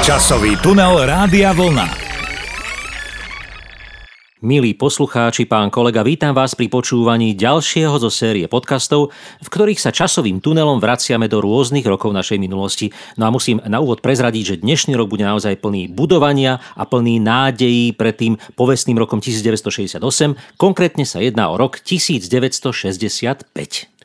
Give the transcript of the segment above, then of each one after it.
Časový tunel Rádia Vlna. Milí poslucháči, pán kolega, vítam vás pri počúvaní ďalšieho zo série podcastov, v ktorých sa časovým tunelom vraciame do rôznych rokov našej minulosti. No a musím na úvod prezradiť, že dnešný rok bude naozaj plný budovania a plný nádejí pred tým povestným rokom 1968. Konkrétne sa jedná o rok 1965.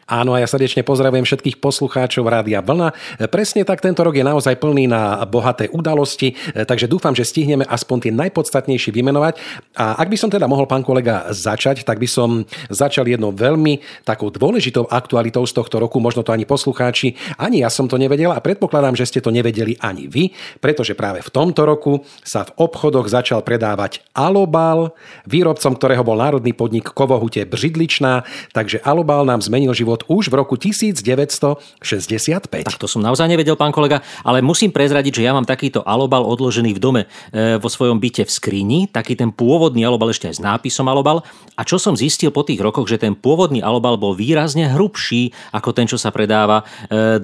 Áno, a ja srdečne pozdravujem všetkých poslucháčov Rádia Vlna. Presne tak, tento rok je naozaj plný na bohaté udalosti, takže dúfam, že stihneme aspoň tie najpodstatnejšie vymenovať. A ak by som teda mohol, pán kolega, začať, tak by som začal jednou veľmi takou dôležitou aktualitou z tohto roku. Možno to ani poslucháči, ani ja som to nevedel a predpokladám, že ste to nevedeli ani vy, pretože práve v tomto roku sa v obchodoch začal predávať Alobal, výrobcom ktorého bol národný podnik Kovohute Bridličná, takže Alobal nám zmenil život už v roku 1965. Tak to som naozaj nevedel, pán kolega, ale musím prezradiť, že ja mám takýto Alobal odložený v dome vo svojom byte v skrini, taký ten pôvodný Alobal ešte aj s nápisom Alobal. A čo som zistil po tých rokoch, že ten pôvodný Alobal bol výrazne hrubší ako ten, čo sa predáva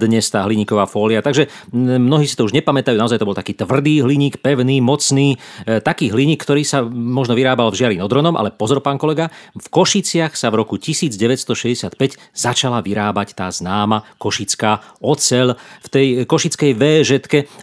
dnes, tá hliníková fólia. Takže mnohí si to už nepamätajú, naozaj to bol taký tvrdý hliník, pevný, mocný, taký hliník, ktorý sa možno vyrábal v žiari nad Odronom, ale pozor, pán kolega, v Košiciach sa v roku 1965 začala vyrábať tá známa košická oceľ v tej košickej VSŽ.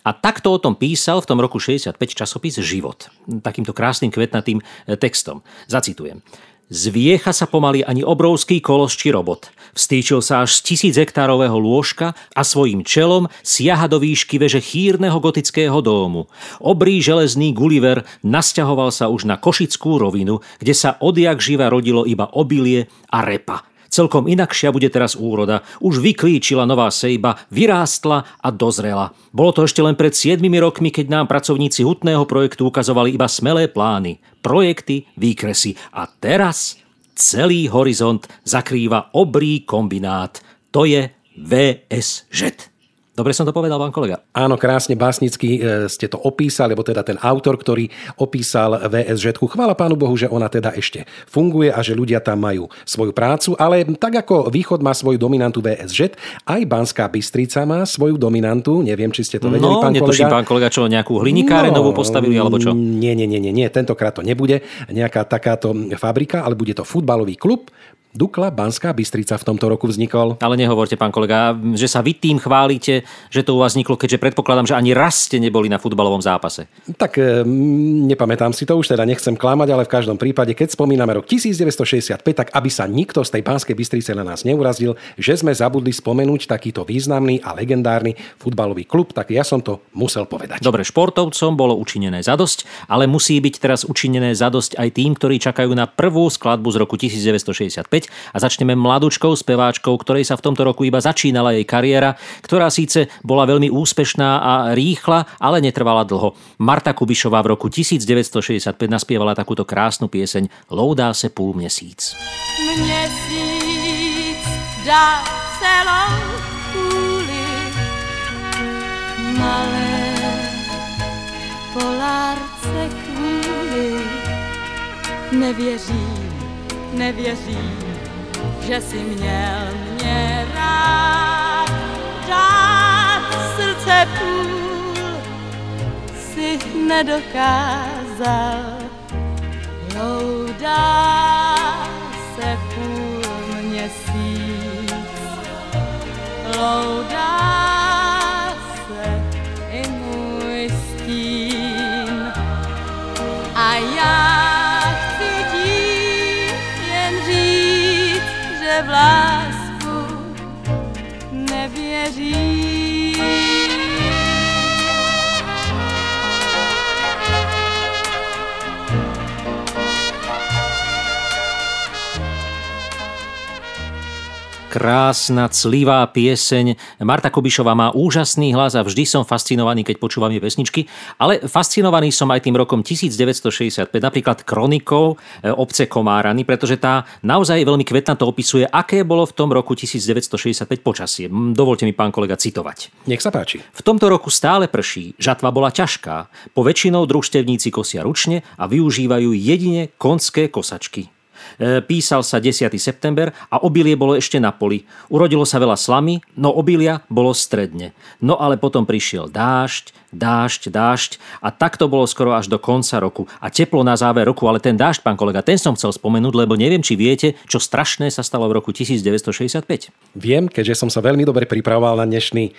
A takto o tom písal v tom roku 65 časopis Život. Takýmto krásnym kvetnatým textom. Zacitujem. Z viecha sa pomaly ani obrovský kolos či robot. Vstýčil sa až z 1000-hektárového lôžka a svojím čelom siaha do výšky veže chýrneho gotického dómu. Obrý železný Gulliver nasťahoval sa už na košickú rovinu, kde sa odjak živa rodilo iba obilie a repa. Celkom inakšia bude teraz úroda. Už vyklíčila nová sejba, vyrástla a dozrela. Bolo to ešte len pred 7 rokmi, keď nám pracovníci hutného projektu ukazovali iba smelé plány, projekty, výkresy. A teraz celý horizont zakrýva obrý kombinát. To je VSŽ. Dobre som to povedal, pán kolega. Áno, krásne básnicky ste to opísali, lebo teda ten autor, ktorý opísal VSŽ-ku. Chvála pánu Bohu, že ona teda ešte funguje a že ľudia tam majú svoju prácu, ale tak ako Východ má svoju dominantu VSŽ, aj Banská Bystrica má svoju dominantu. Neviem, či ste to vedeli, pán kolega. No, netuším, pán kolega, čo nejakú hliníkáreň novú postavili alebo čo? Nie, tentokrát to nebude nejaká takáto fabrika, ale bude to futbalový klub Dukla Banská Bystrica v tomto roku vznikol. Ale nehovorte, pán kolega, že sa vy tým chválite, že to u vás vzniklo, keďže predpokladám, že ani raz ste neboli na futbalovom zápase. Tak nepamätám si to už, teda nechcem klamať, ale v každom prípade, keď spomíname rok 1965, tak aby sa nikto z tej Banskej Bystrice na nás neurazil, že sme zabudli spomenúť takýto významný a legendárny futbalový klub, tak ja som to musel povedať. Dobre, športovcom bolo učinené zadosť, ale musí byť teraz učinené zadosť aj tým, ktorí čakajú na prvú skladbu z roku 1965. A začneme mladúčkou speváčkou, ktorej sa v tomto roku iba začínala jej kariéra, ktorá síce bola veľmi úspešná a rýchla, ale netrvala dlho. Marta Kubišová v roku 1965 naspievala takúto krásnu pieseň Loudá se půl měsíc. Měsíc dá celou půli, malé polárce kvůli, nevěřím, že si měl mě rád dát, srdce půl si nedokázal, loudá se půl měsíc, loudá se i můj stín a já v lásku nevěří. Krásna, clivá pieseň. Marta Kubišová má úžasný hlas a vždy som fascinovaný, keď počúvam jej pesničky. Ale fascinovaný som aj tým rokom 1965, napríklad kronikou obce Komárany, pretože tá naozaj veľmi kvetnato opisuje, aké bolo v tom roku 1965 počasie. Dovolte mi, pán kolega, citovať. Nech sa páči. V tomto roku stále prší, žatva bola ťažká. Po väčšinou družstevníci kosia ručne a využívajú jedine konské kosačky. Písal sa 10. september a obilie bolo ešte na poli. Urodilo sa veľa slamy, no obilia bolo stredne. No ale potom prišiel dážď a tak to bolo skoro až do konca roku. A teplo na záver roku, ale ten dážď, pán kolega, ten som chcel spomenúť, lebo neviem, či viete, čo strašné sa stalo v roku 1965. Viem, keďže som sa veľmi dobre pripravoval na dnešný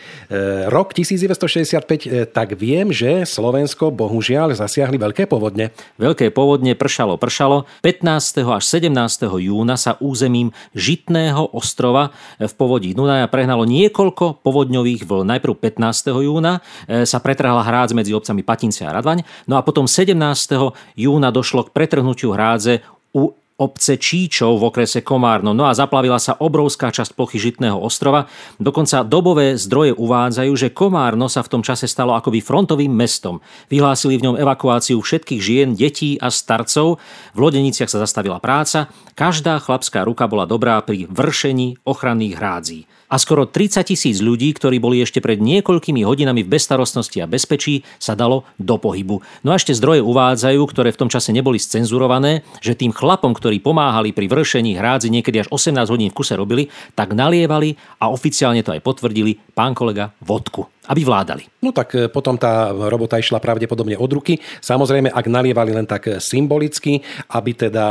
rok 1965, tak viem, že Slovensko bohužiaľ zasiahli veľké povodne. Veľké povodne, pršalo. 15. až 17. júna sa územím Žitného ostrova v povodí Dunaja prehnalo niekoľko povodňových vln. Najprv 15. júna sa pretrhla hrádz medzi obcami Patince a Radvaň, no a potom 17. júna došlo k pretrhnutiu hrádze u obce Číčov v okrese Komárno. No a zaplavila sa obrovská časť plochy Žitného ostrova. Dokonca dobové zdroje uvádzajú, že Komárno sa v tom čase stalo akoby frontovým mestom. Vyhlásili v ňom evakuáciu všetkých žien, detí a starcov. V lodeniciach sa zastavila práca. Každá chlapská ruka bola dobrá pri vršení ochranných hrádzí. A skoro 30 000 ľudí, ktorí boli ešte pred niekoľkými hodinami v bezstarostnosti a bezpečí, sa dalo do pohybu. No a ešte zdroje uvádzajú, ktoré v tom čase neboli scenzurované, že tým chlapom, ktorí pomáhali pri vršení hrádzi, niekedy až 18 hodín v kuse robili, tak nalievali a oficiálne to aj potvrdili, pán kolega, vodku, aby vládali. No tak potom tá robota išla pravdepodobne od ruky. Samozrejme, ak nalievali len tak symbolicky, aby teda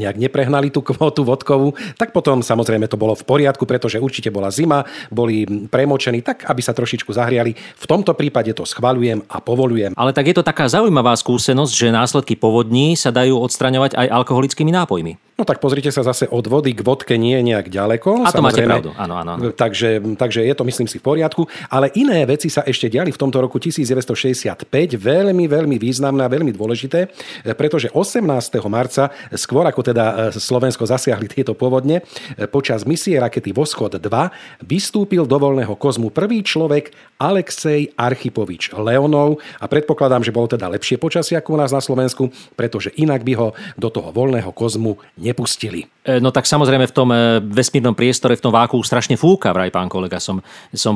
nejak neprehnali tú kvotu vodkovú, tak potom samozrejme to bolo v poriadku, pretože určite bola zima, boli premočení tak, aby sa trošičku zahriali. V tomto prípade to schvaľujem a povolujem. Ale tak je to taká zaujímavá skúsenosť, že následky povodní sa dajú odstraňovať aj alkoholickými nápojmi. No tak pozrite sa zase, od vody k vodke nie je nejak ďaleko. A to máte pravdu. Áno. Takže je to, myslím si, v poriadku. Ale iné veci sa ešte diali v tomto roku 1965. Veľmi, veľmi významné a veľmi dôležité, pretože 18. marca, skôr ako teda Slovensko zasiahli tieto povodne, počas misie rakety Voschod 2 vystúpil do voľného kozmu prvý človek Alexej Archipovič Leonov. A predpokladám, že bolo teda lepšie počasie ako u nás na Slovensku, pretože inak by ho do toho voľného kozmu nepustili. No tak samozrejme v tom vesmírnom priestore, v tom váku strašne fúka, vraj, pán kolega, som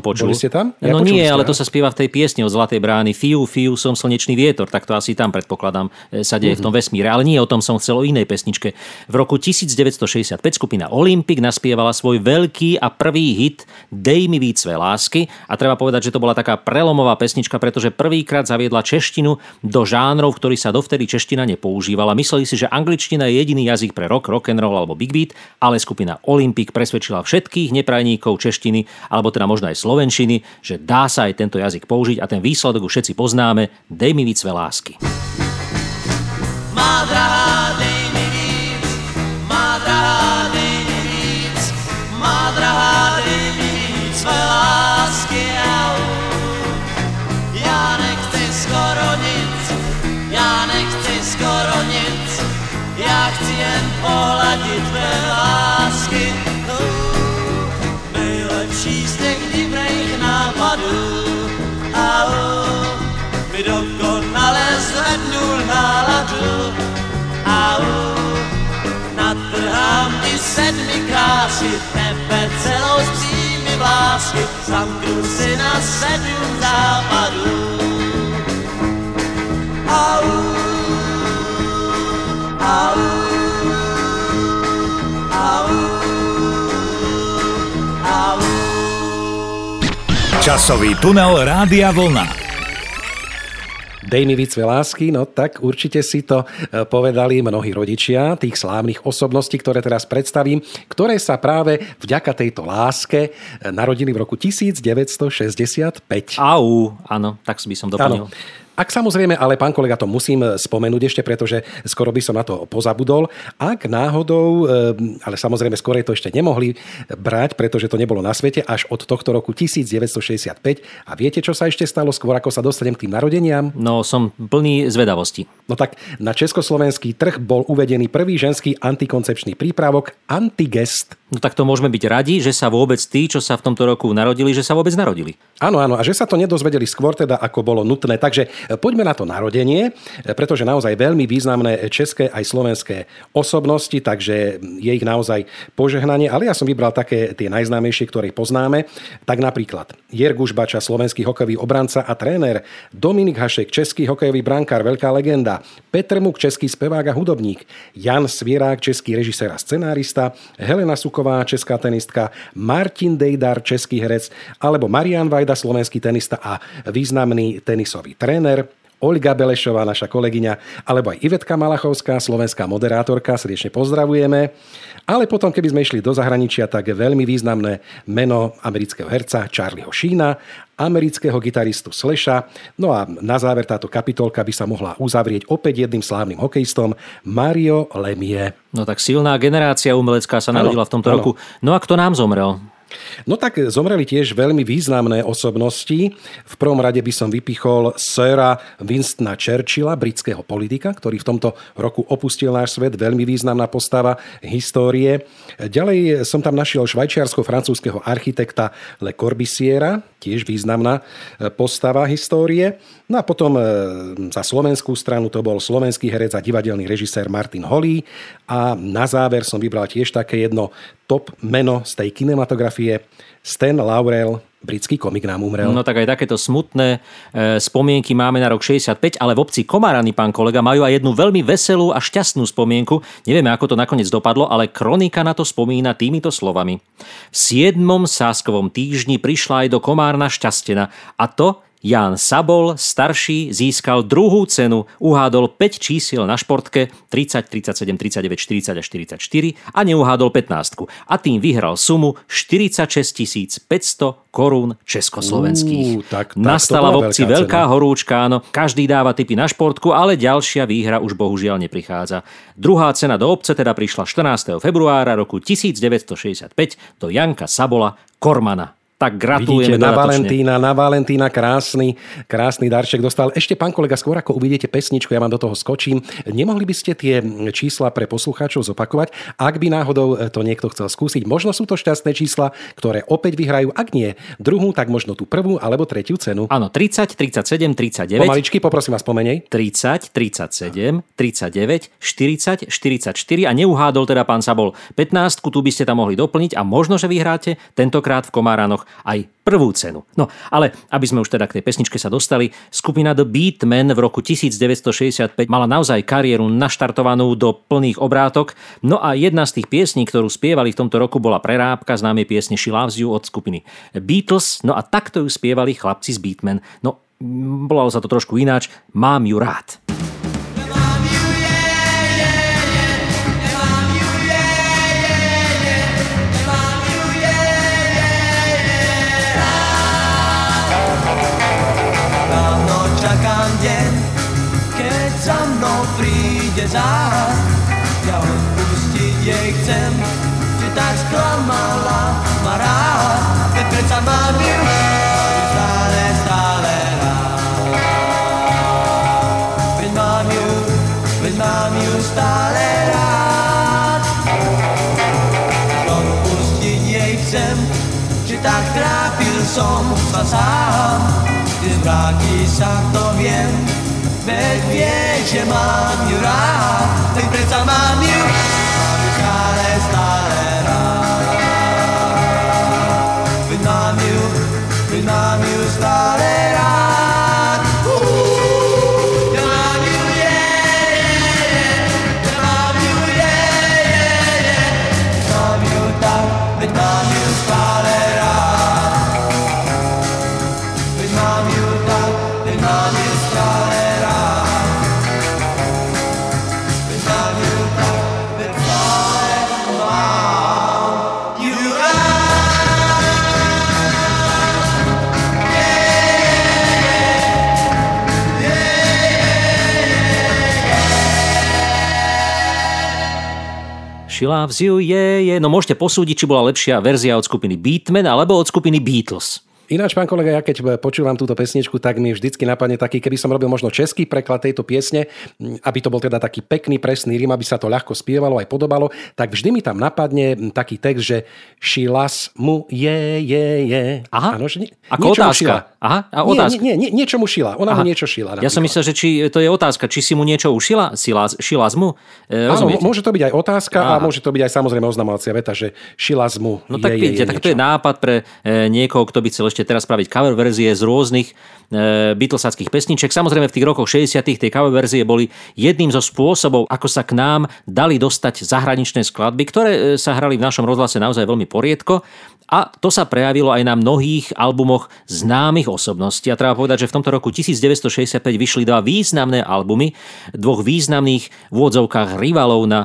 počul. Boli ste tam? No nie, ale to sa spieva v tej piesni od Zlatej brány. Fiu, fiu, som slnečný vietor. Tak to asi tam, predpokladám, sa deje v tom vesmíre. Ale nie o tom som chcel, o inej pesničke. V roku 1965 skupina Olympic naspievala svoj veľký a prvý hit Dej mi víc své lásky. A treba povedať, že to bola taká prelomová pesnička, pretože prvýkrát zaviedla češtinu do žánrov, v ktorých sa dovtedy čeština nepoužívala. Mysleli si, že angličtina je jediný jazyk pre rock, rock and roll alebo big beat, ale skupina Olympic presvedčila všetkých neprajníkov češtiny, alebo teda možno aj slovenčiny, že dá sa aj tento jazyk použiť a ten výsledok už všetci poznáme. Dej mi víc své lásky. Má drahá, dej mi víc, má drahá, dej mi víc své lásky. Ja nechci skoro nic, já chci jen pohladit tvé lásky. Nejlepší z těch divných nápadů. Mi dokonale zvednul náladu. Natrhám ti 7 krásy, tebe celou s přími vlásky. Zamknu si na 7 západů. Časový tunel Rádia Vlna. Dej mi víc své lásky, no tak určite si to povedali mnohí rodičia tých slávnych osobností, ktoré teraz predstavím, ktoré sa práve vďaka tejto láske narodili v roku 1965. Au, áno, tak by som doplnil. Áno. Ak samozrejme, ale pán kolega, to musím spomenúť ešte, pretože skoro by som na to pozabudol. Ak náhodou, ale samozrejme skôr to ešte nemohli brať, pretože to nebolo na svete až od tohto roku 1965. A viete, čo sa ešte stalo skôr, ako sa dostanem k tým narodeniam? No, som plný zvedavosti. No tak, na československý trh bol uvedený prvý ženský antikoncepčný prípravok Antigest. No tak to môžeme byť radi, že sa vôbec tí, čo sa v tomto roku narodili, že sa vôbec narodili. Áno, a že sa to nedozvedeli skôr teda, ako bolo nutné. Takže poďme na to narodenie, pretože naozaj veľmi významné české aj slovenské osobnosti, takže je ich naozaj požehnanie, ale ja som vybral také tie najznámejšie, ktoré poznáme. Tak napríklad Jer Gužbača, slovenský hokejový obranca a tréner, Dominik Hašek, český hokejový brankár, veľká legenda, Petr Muk, český spevák a hudobník, Jan Svierák, český režisér a scenárista, Helena Suková, česká tenistka, Martin Dejdar, český herec, alebo Marian Vajda, slovenský tenista a významný tenisový tréner, Olga Belešová, naša kolegyňa, alebo aj Ivetka Malachovská, slovenská moderátorka, srdečne pozdravujeme. Ale potom, keby sme išli do zahraničia, tak veľmi významné meno amerického herca Charlieho Sheena, amerického gitaristu Slasha. No a na záver táto kapitolka by sa mohla uzavrieť opäť jedným slávnym hokejistom, Mario Lemieux. No tak silná generácia umelecká sa narodila v tomto roku. No a kto nám zomrel? No tak zomreli tiež veľmi významné osobnosti. V prvom rade by som vypichol Sira Winstona Churchilla, britského politika, ktorý v tomto roku opustil náš svet, veľmi významná postava histórie. Ďalej som tam našiel švajčiarsko-francúzskeho architekta Le Corbusiera, tiež významná postava histórie. No a potom za slovenskú stranu to bol slovenský herec a divadelný režisér Martin Holý. A na záver som vybral tiež také jedno top meno z tej kinematografie, Stan Laurel, britský komik, nám umrel. No tak aj takéto smutné spomienky máme na rok 65, ale v obci Komárany, pán kolega, majú aj jednu veľmi veselú a šťastnú spomienku. Nevieme, ako to nakoniec dopadlo, ale kronika na to spomína týmito slovami. V 7. sáskovom týždni prišla aj do Komárna šťastena, a to Jan Sabol, starší, získal 2. cenu, uhádol 5 čísiel na športke 30, 37, 39, 40 a 44 a neuhádol 15. A tým vyhral sumu 46 500 korún československých. Tak nastala v obci veľká horúčka, áno. Každý dáva tipy na športku, ale ďalšia výhra už bohužiaľ neprichádza. 2. cena do obce teda prišla 14. februára roku 1965 do Janka Sabola, kormana. Tak gratulujeme. Vidíte, na Valentína krásny darček dostal. Ešte, pán kolega, skôr ako uvidíte pesničku, ja vám do toho skočím. Nemohli by ste tie čísla pre poslucháčov zopakovať, ak by náhodou to niekto chcel skúsiť? Možno sú to šťastné čísla, ktoré opäť vyhrajú, ak nie druhú, tak možno tú prvú alebo tretiu cenu. Áno, 30, 37, 39. Pomaličky, poprosím vás, pomenej. 30, 37, 39, 40, 44 a neuhádol teda pán Sabol 15, tu by ste tam mohli doplniť a možno že vyhráte tentokrát v Komáranoch aj prvú cenu. No, ale aby sme už teda k tej pesničke sa dostali, skupina The Beatmen v roku 1965 mala naozaj kariéru naštartovanú do plných obrátok. No a jedna z tých piesní, ktorú spievali v tomto roku, bola prerábka známej piesne She Loves You od skupiny Beatles. No a takto ju spievali chlapci z Beatmen. No, volalo sa to trošku ináč. Mám ju rád. Za mnou príde záhad, ja odpustiť jej chcem, že tak sklamala ma rád, veď predsa mám ju stále rád. Veď mám ju stále rád. Odpustiť jej chcem, že tak trápil som sa sám, keď vráti sa, to viem, veď vie, že mám ju rád, tak predsa mám ju stále rád. Veď mám ju stále rád. Ja mám ju, ja mám ju, mám ju tak, veď mám ju stále rád. Veď mám ju tak, veď mám ju stále. She Loves You, yeah. No môžete posúdiť, či bola lepšia verzia od skupiny Beatmen alebo od skupiny Beatles. Ináč, pán kolega, ja keď počúvam túto pesničku, tak mi vždycky napadne taký, keby som robil možno český preklad tejto piesne, aby to bol teda taký pekný, presný rým, aby sa to ľahko spievalo, aj podobalo, tak vždy mi tam napadne taký text, že She loves mu je. Aha, ano, že ako otázka. Aha, a otázka. Nie, niečo mu šila. Ona mu niečo šila. Napríklad. Ja som myslel, že či to je otázka, či si mu niečo ušila, she loves mu. Rozumiete? Áno, môže to byť aj otázka. Aha. A môže to byť aj samozrejme oznamovacia veta, že she loves mu. No tak vidíte, tak to je nápad pre niekoho, kto by chcel ešte teraz spraviť cover verzie z rôznych beatlesackých pesniček. Samozrejme v tých rokoch 60. tie cover verzie boli jedným zo spôsobov, ako sa k nám dali dostať zahraničné skladby, ktoré sa hrali v našom rozhlase naozaj veľmi poriedko. A to sa prejavilo aj na mnohých albumoch známych osobností. A treba povedať, že v tomto roku 1965 vyšli dva významné albumy dvoch významných v úvodzovkách rivalov na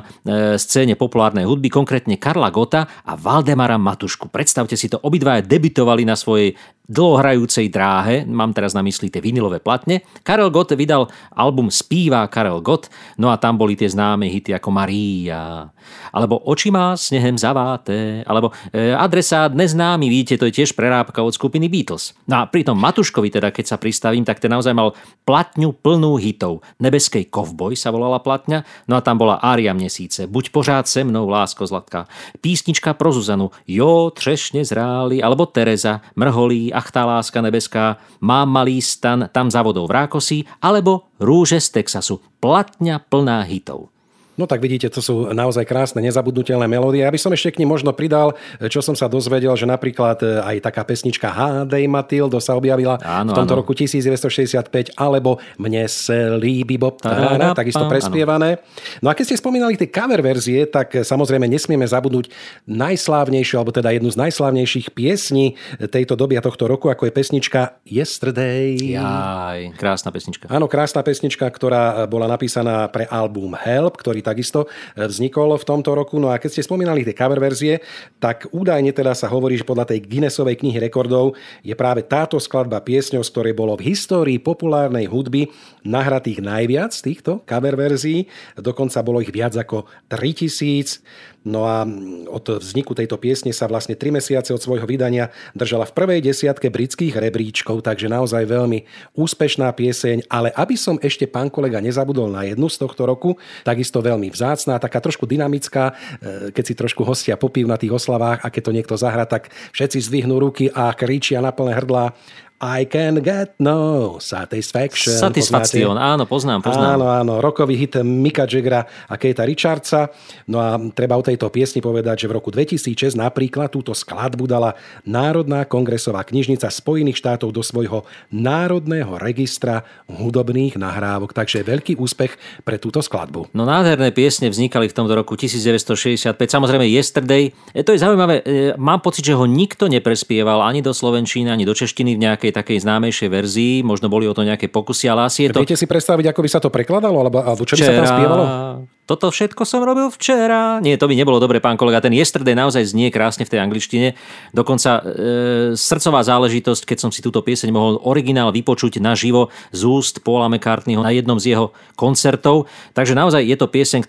scéne populárnej hudby, konkrétne Karla Gotta a Valdemara Matušku. Predstavte si to, obidvaja debutovali na svojej dlhohrajúcej dráhe, mám teraz na mysli tie vinilové platne. Karel Gott vydal album Spívá Karel Gott, no a tam boli tie známe hity ako Maria, alebo Oči má snehem zaváté, alebo Adresa neznámy, vidíte, to je tiež prerábka od skupiny Beatles. No a pritom Matuškovi, teda keď sa pristavím, tak ten naozaj mal platňu plnú hitov. Nebeskej kovboj sa volala platňa, no a tam bola Ária Mesíce, Buď pořád se mnou, lásko zlatká, Písnička pro Zuzanu, Jo, Třešne zráli, alebo Tereza, Mrholí, Ach tá láska nebeská, Mám malý stan, Tam za vodou v Rákosí, alebo Rúže z Texasu. Platňa plná hitov. No tak vidíte, to sú naozaj krásne, nezabudnutelné melódie. Ja by som ešte k nim možno pridal, čo som sa dozvedel, že napríklad aj taká pesnička Hádej Matildo sa objavila v tomto roku 1965, alebo Mne se líbi Bob Tarana, takisto prespievané. No a keď ste spomínali tie cover verzie, tak samozrejme nesmieme zabudnúť najslávnejšiu, alebo teda jednu z najslávnejších piesní tejto doby a tohto roku, ako je pesnička Yesterday. Jaj, krásna pesnička. Áno, krásna pesnička, ktorá bola napísaná pre album Help, ktorý takisto vznikol v tomto roku. No a keď ste spomínali tie cover verzie, tak údajne teda sa hovorí, že podľa tej Guinnessovej knihy rekordov je práve táto skladba piesňou, z ktorej bolo v histórii populárnej hudby nahratých najviac týchto cover verzií. Dokonca bolo ich viac ako 3000. No a od vzniku tejto piesne sa vlastne 3 mesiace od svojho vydania držala v prvej desiatke britských rebríčkov, takže naozaj veľmi úspešná pieseň. Ale aby som ešte, pán kolega, nezabudol na jednu z tohto roku, takisto veľmi vzácna, taká trošku dynamická, keď si trošku hostia popív na tých oslavách a keď to niekto zahra, tak všetci zdvihnú ruky a kričia na plné hrdlá I can get no satisfaction. Satisfaction, áno, poznám. Áno, rokový hit Micka Jaggera a Keita Richardsa. No a treba o tejto piesni povedať, že v roku 2006 napríklad túto skladbu dala Národná kongresová knižnica Spojených štátov do svojho národného registra hudobných nahrávok. Takže veľký úspech pre túto skladbu. No nádherné piesne vznikali v tomto roku 1965. Samozrejme Yesterday. To je zaujímavé. Mám pocit, že ho nikto neprespieval ani do slovenčíny, ani do češtiny v nejakej takej známejšej verzii, možno boli o to nejaké pokusy, ale asi je to... Viete si predstaviť, ako by sa to prekladalo, alebo čo by sa tam spievalo? Toto všetko som robil včera. Nie, to by nebolo dobre, pán kolega. Ten Yesterday naozaj znie krásne v tej angličtine. Dokonca srdcová záležitosť, keď som si túto pieseň mohol originál vypočuť naživo z úst Paula McCartneyho na jednom z jeho koncertov. Takže naozaj je to pieseň,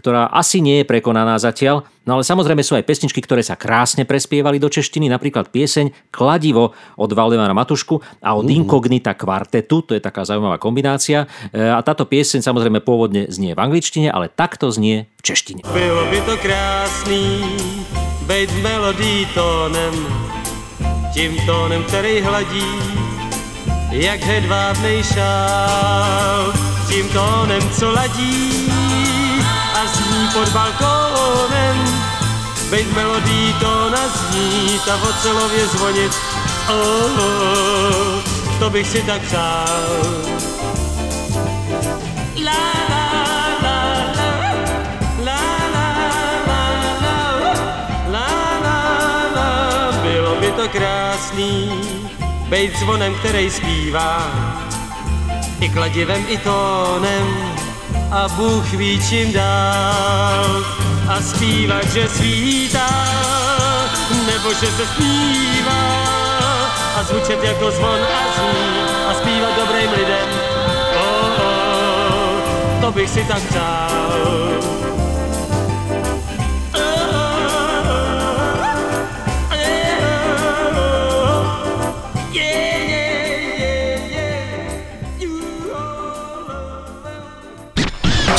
ktorá asi nie je prekonaná zatiaľ. No ale samozrejme sú aj pesničky, ktoré sa krásne prespievali do češtiny. Napríklad pieseň Kladivo od Valdemara Matušku a od Inkognita kvartetu. To je taká zaujímavá kombinácia. A táto pieseň samozrejme pôvodne znie v angličtine, ale tak to znie v češtině. Bylo by to krásný bejt v melodii tónem, tím tónem, který hladí jak hedvábnej šál, tím tónem, co ladí a zní pod balkónem, bejt v melodii tóna znít a ocelově zvonit, oh, to bych si tak přál. Krásný, bejt zvonem, který zpívá i kladivem, i tónem a Bůh ví čím dál a zpívat, že svítá nebo že se zpívá a zvučet jako zvon a zní a zpívat dobrým lidem, oh, oh, to bych si tak přál.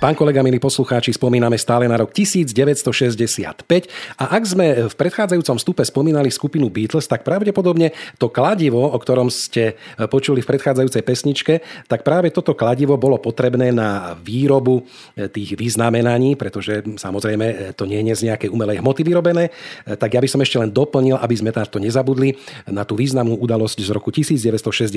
Pán kolega, milí poslucháči, spomíname stále na rok 1965 a ak sme v predchádzajúcom vstupe spomínali skupinu Beatles, tak pravdepodobne to kladivo, o ktorom ste počuli v predchádzajúcej pesničke, tak práve toto kladivo bolo potrebné na výrobu tých vyznamenaní, pretože samozrejme to nie je z nejakej umelej hmoty vyrobené, tak ja by som ešte len doplnil, aby sme na to nezabudli, na tú významnú udalosť z roku 1965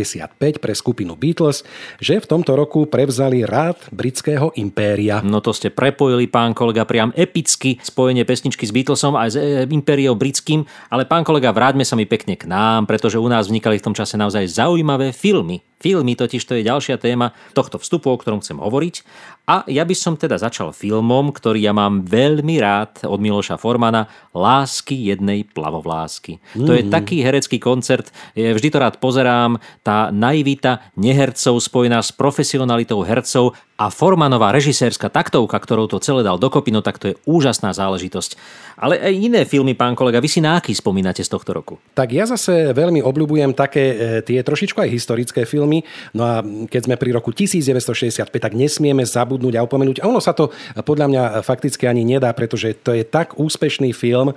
pre skupinu Beatles, že v tomto roku prevzali rád britského impéria. No to ste prepojili, pán kolega, priam epicky spojenie pesničky s Beatlesom aj s impériou britským, ale pán kolega, vráťme sa mi pekne k nám, pretože u nás vznikali v tom čase naozaj zaujímavé filmy. Filmy totiž to je ďalšia téma tohto vstupu, o ktorom chcem hovoriť. A ja by som teda začal filmom, ktorý ja mám veľmi rád od Miloša Formana, Lásky jednej plavovlásky. To je taký herecký koncert, vždy to rád pozerám, tá naivita nehercov spojená s profesionalitou hercov a Formanová režisérska taktovka, ktorou to celé dal dokopy, no tak to je úžasná záležitosť. Ale aj iné filmy, pán kolega, vy si na aký spomínate z tohto roku? Tak ja zase veľmi obľúbujem také tie trošičku aj historické filmy. No a keď sme pri roku 1965, tak nesmieme zabudnúť a opomenúť. A ono sa to podľa mňa fakticky ani nedá, pretože to je tak úspešný film,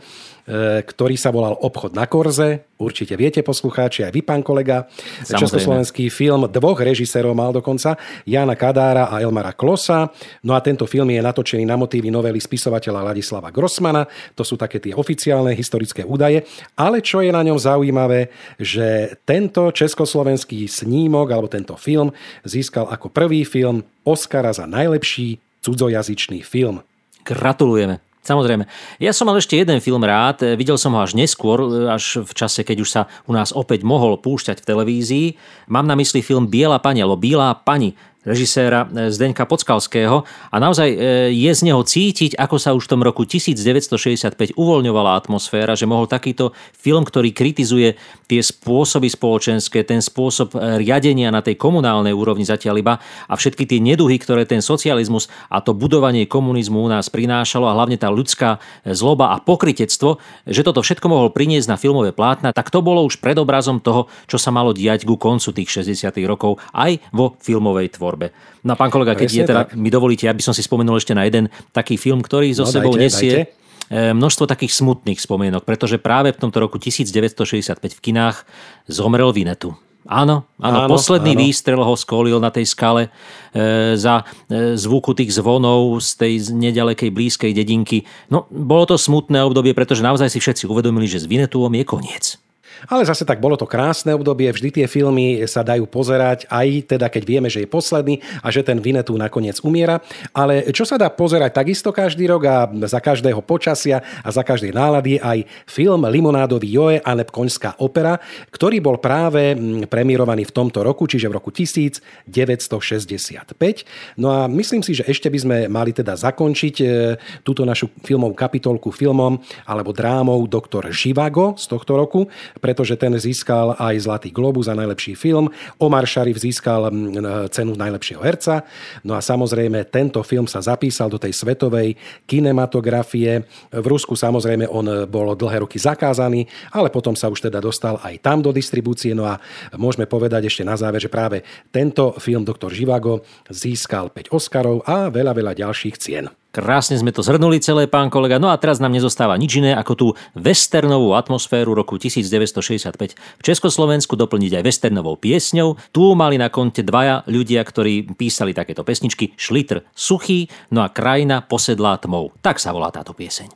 ktorý sa volal Obchod na korze. Určite viete, poslucháči, aj vy, pán kolega. Samozrejme. Československý film dvoch režisérov mal dokonca, Jana Kadára a Elmara Klosa. No a tento film je natočený na motívy novely spisovateľa Ladislava Grossmana. To sú také tie oficiálne historické údaje. Ale čo je na ňom zaujímavé, že tento československý snímok alebo tento film získal ako prvý film Oscara za najlepší cudzojazyčný film. Gratulujeme. Samozrejme. Ja som mal ešte jeden film rád, videl som ho až neskôr, až v čase, keď už sa u nás opäť mohol púšťať v televízii. Mám na mysli film Biela pani, alebo Bílá pani, režiséra Zdeňka Podskalského a naozaj je z neho cítiť, ako sa už v tom roku 1965 uvoľňovala atmosféra, že mohol takýto film, ktorý kritizuje tie spôsoby spoločenské, ten spôsob riadenia na tej komunálnej úrovni zatiaľ iba a všetky tie neduhy, ktoré ten socializmus a to budovanie komunizmu u nás prinášalo a hlavne tá ľudská zloba a pokrytectvo, že toto všetko mohol priniesť na filmové plátna, tak to bolo už predobrazom toho, čo sa malo diať ku koncu tých 60. rokov aj vo filmovej tvorbe. No pán kolega, keď je teda, mi dovolíte, aby som si spomenul ešte na jeden taký film, ktorý so sebou nesie množstvo takých smutných spomienok, pretože práve v tomto roku 1965 v kinách zomrel Vinnetou. Áno, posledný výstrel ho skolil na tej skale za zvuku tých zvonov z tej nedalekej blízkej dedinky. No, bolo to smutné obdobie, pretože naozaj si všetci uvedomili, že s Vinnetouom je koniec. Ale zase tak bolo to krásne obdobie, vždy tie filmy sa dajú pozerať, aj teda keď vieme, že je posledný a že ten Vinnetou nakoniec umiera. Ale čo sa dá pozerať takisto každý rok a za každého počasia a za každej nálady aj film Limonádový Joe a Koňská opera, ktorý bol práve premiérovaný v tomto roku, čiže v roku 1965. No a myslím si, že ešte by sme mali teda zakončiť túto našu filmovú kapitolku filmom alebo drámou Doktor Živago z tohto roku, pretože ten získal aj Zlatý globus za najlepší film. Omar Sharif získal cenu najlepšieho herca. No a samozrejme, tento film sa zapísal do tej svetovej kinematografie. V Rusku samozrejme on bol dlhé roky zakázaný, ale potom sa už teda dostal aj tam do distribúcie. No a môžeme povedať ešte na záver, že práve tento film Doktor Živago získal 5 Oscarov a veľa, veľa ďalších cien. Krásne sme to zhrnuli celé, pán kolega. No a teraz nám nezostáva nič iné, ako tú westernovú atmosféru roku 1965 v Československu doplniť aj westernovou piesňou. Tu mali na konte dvaja ľudia, ktorí písali takéto pesničky. Šlitr Suchý, no a Krajina posedlá tmou. Tak sa volá táto pieseň.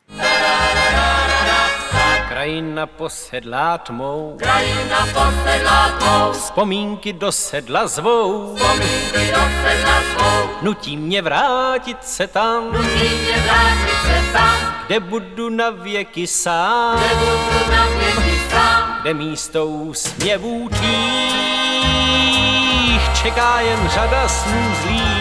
Krajina posedlá tmou, krajina posedlá tmou, vzpomínky do sedla zvou, vzpomínky do sedla zvou, nutí mě vrátit se tam, nutí mě vrátit se tam, kde budu na věky sám, kde budu na věky sám, kde místo úsměvů tých čeká jen řada snů zlých.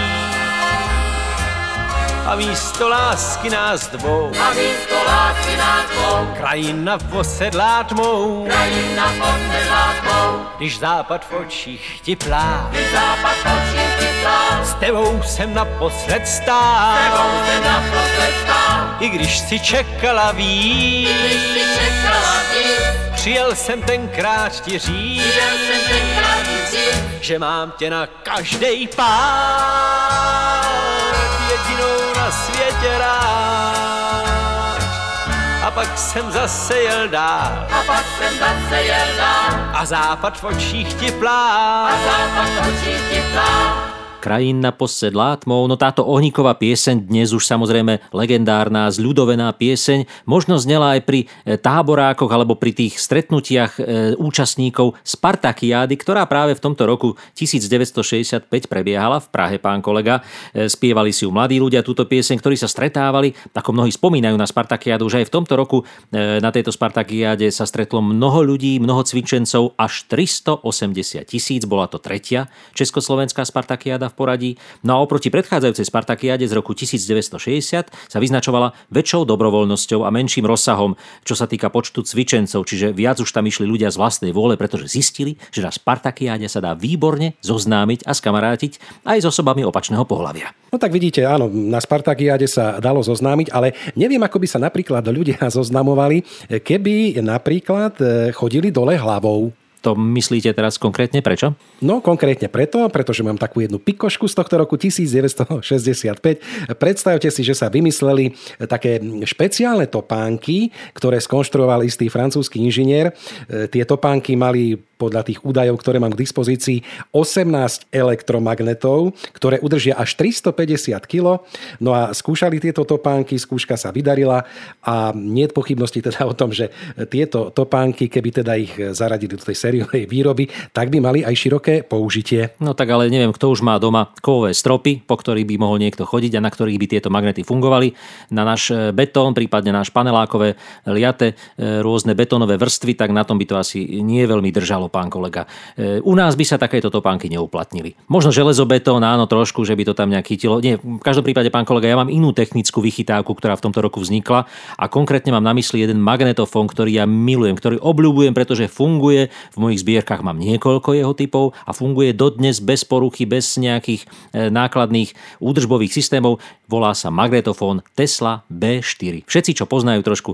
A místo lásky nás dvou, a místo lásky nás dvou, krajina posedlá tmou, krajina posedlá tmou, když západ v očích ti plá, když západ v očích ti plá, s tebou jsem naposled stál, s tebou jsem naposled stál, i když si čekala víc, i když si čekala víc, přijel jsem tenkrát ti říct, přijel jsem tenkrát ti říct, že mám tě na každej pár. jedinou na světě rád. A pak jsem zase jel dál. A pak jsem zase jel dál. A západ v očích ti plál. A západ v očích ti plál. Krajina posedlá tmou, no táto ohníková pieseň, dnes už samozrejme legendárna, zľudovená pieseň, možno znela aj pri táborákoch alebo pri tých stretnutiach účastníkov Spartakiády, ktorá práve v tomto roku 1965 prebiehala v Prahe, pán kolega. Spievali si ju mladí ľudia túto pieseň, ktorí sa stretávali, ako mnohí spomínajú na Spartakiádu, že aj v tomto roku na tejto Spartakiáde sa stretlo mnoho ľudí, mnoho cvičencov, až 380 000, bola to tretia československá Spartakiáda v poradí. No a oproti predchádzajúcej Spartakiáde z roku 1960 sa vyznačovala väčšou dobrovoľnosťou a menším rozsahom, čo sa týka počtu cvičencov, čiže viac už tam išli ľudia z vlastnej vôle, pretože zistili, že na Spartakiáde sa dá výborne zoznámiť a skamarátiť aj s osobami opačného pohlavia. No tak vidíte, áno, na Spartakiáde sa dalo zoznámiť, ale neviem, ako by sa napríklad ľudia zoznamovali, keby napríklad chodili dole hlavou. To myslíte teraz konkrétne prečo? No konkrétne preto, pretože mám takú jednu pikošku z tohto roku 1965. Predstavte si, že sa vymysleli také špeciálne topánky, ktoré skonštruoval istý francúzsky inžinier. Tie topánky mali podľa tých údajov, ktoré mám k dispozícii, 18 elektromagnetov, ktoré udržia až 350 kg. No a skúšali tieto topánky, skúška sa vydarila a nie je pochybnosti teda o tom, že tieto topánky, keby teda ich zaradili do tej sériovej výroby, tak by mali aj široké použitie. No tak ale neviem, kto už má doma kovové stropy, po ktorých by mohol niekto chodiť a na ktorých by tieto magnety fungovali. Na náš betón, prípadne náš panelákové liate, rôzne betónové vrstvy, tak na tom by to asi nie veľmi držalo, pán kolega. U nás by sa takéto topánky neuplatnili. Možno železobetón, áno, trošku, že by to tam nejak chytilo. Nie, v každom prípade, pán kolega, ja mám inú technickú vychytávku, ktorá v tomto roku vznikla a konkrétne mám na mysli jeden magnetofón, ktorý ja milujem, ktorý obľúbujem, pretože funguje. V mojich zbierkach mám niekoľko jeho typov a funguje dodnes bez poruchy, bez nejakých nákladných údržbových systémov. Volá sa magnetofón Tesla B4. Všetci, čo poznajú trošku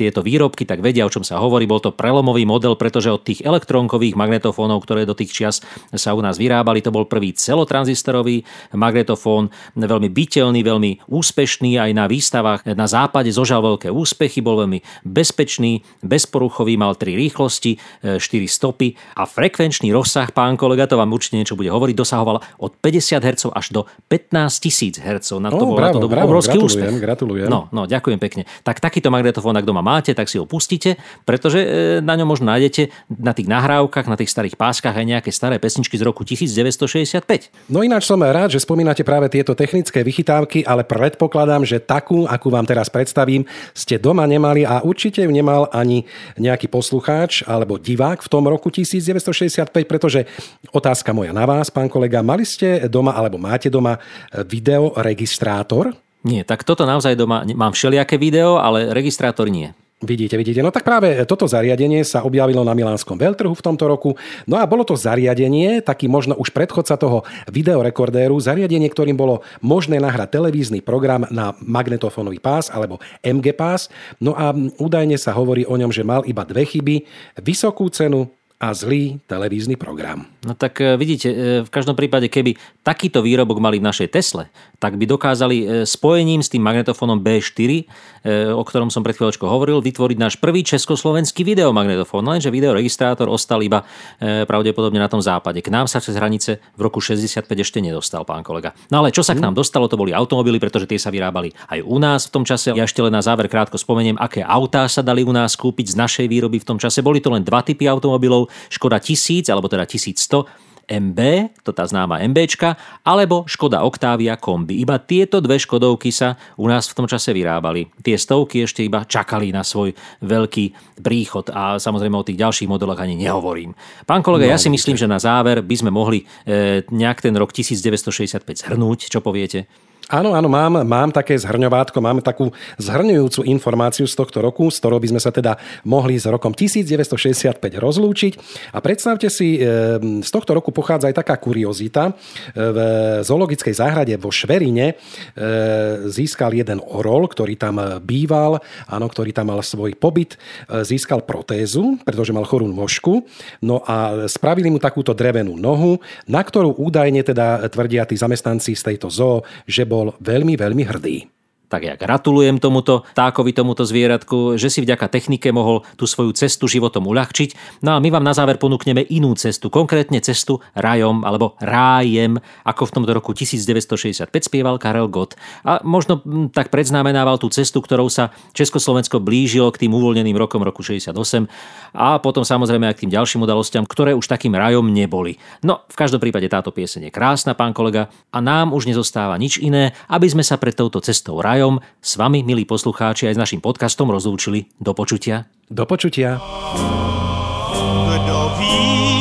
tieto výrobky, tak vedia, o čom sa hovorí. Bol to prelomový model, pretože od tých elektrónkových magnetofónov, ktoré do tých čias sa u nás vyrábali, to bol prvý celotranzistorový magnetofón, veľmi biteľný, veľmi úspešný aj na výstavách. Na západe zožal veľké úspechy, bol veľmi bezpečný, bezporuchový, mal 3 rýchlosti, 4 stopy a frekvenčný rozsah, pán kolega, to vám určite niečo bude hovoriť, dosahoval od 50 Hz až do 15 000 Hz. Na to bol obrovský úspech. Gratulujem. No, ďakujem pekne. Tak takýto magnetofón, ak doma máte, tak si ho pustíte, pretože na ňom možno nájdete na tých nahrávkach, na tých starých páskach aj nejaké staré pesničky z roku 1965. No ináč som rád, že spomínate práve tieto technické vychytávky, ale predpokladám, že takú, akú vám teraz predstavím, ste doma nemali a určite ju nemal ani nejaký poslucháč alebo divák v tom roku 1965, pretože otázka moja na vás, pán kolega, mali ste doma alebo máte doma videoregistrátor? Nie, tak toto naozaj doma mám všelijaké video, ale registrátor nie. Vidíte. No tak práve toto zariadenie sa objavilo na Milánskom veľtrhu v tomto roku. No a bolo to zariadenie, taký možno už predchodca toho videorekordéru, zariadenie, ktorým bolo možné nahrať televízny program na magnetofónový pás alebo MG pás. No a údajne sa hovorí o ňom, že mal iba 2 chyby, vysokú cenu a zlý televízny program. No tak vidíte, v každom prípade, keby takýto výrobok mali v našej Tesle, tak by dokázali spojením s tým magnetofónom B4, o ktorom som pred chvíľočkou hovoril, vytvoriť náš prvý československý videomagnetofón, lenže videoregistrátor ostal iba pravdepodobne na tom západe. K nám sa cez hranice v roku 65 ešte nedostal, pán kolega. No ale čo sa k nám dostalo, to boli automobily, pretože tie sa vyrábali aj u nás v tom čase. Ja ešte len na záver krátko spomeniem, aké autá sa dali u nás kúpiť z našej výroby v tom čase. Boli to len 2 typy automobilov. Škoda 1000, alebo teda 1100 MB, to tá známa MBčka, alebo Škoda Octavia kombi. Iba tieto dve Škodovky sa u nás v tom čase vyrábali. Tie stovky ešte iba čakali na svoj veľký príchod a samozrejme o tých ďalších modeloch ani nehovorím. Pán kolega, ja si myslím, že na záver by sme mohli nejak ten rok 1965 zhrnúť, čo poviete? Áno, mám také zhrňovátko, mám takú zhrňujúcu informáciu z tohto roku, z ktorou by sme sa teda mohli s rokom 1965 rozlúčiť. A predstavte si, z tohto roku pochádza aj taká kuriozita. V zoologickej záhrade vo Šverine získal jeden orol, ktorý tam býval, áno, ktorý tam mal svoj pobyt, získal protézu, pretože mal chorú nožku. No a spravili mu takúto drevenú nohu, na ktorú údajne teda tvrdia tí zamestnanci z tejto zoo, že bol veľmi, veľmi hrdý. Tak ja gratulujem tomuto ptákovi, tomuto zvieratku, že si vďaka technike mohol tú svoju cestu životom uľahčiť. No a my vám na záver ponúkneme inú cestu, konkrétne cestu rajom alebo rájem, ako v tomto roku 1965 spieval Karel Gott. A možno tak predznamenával tú cestu, ktorou sa Československo blížilo k tým uvoľneným rokom roku 68 a potom samozrejme aj k tým ďalším udalostiam, ktoré už takým rajom neboli. No, v každom prípade táto pieseň je krásna, pán kolega, a nám už nezostáva nič iné, aby sme sa pred touto cestou s vami, milí poslucháči, aj s naším podcastom rozlúčili. Do počutia. Do počutia. Kdo ví,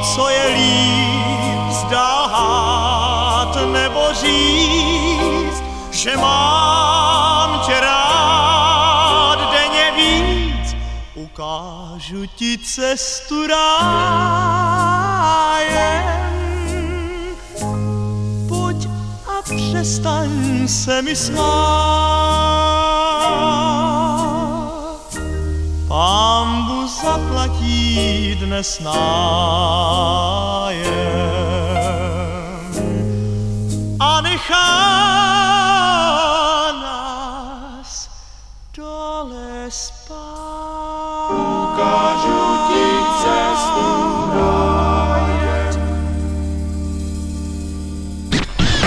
co je líp, zdát nebo říct, že mám tě rád denně víc, ukážu ti cestu rájem. Přestaň se mi smát, Pánbu zaplatí dnes nájem. A nechá nás dole spát. Ukážu ti cestu rájem.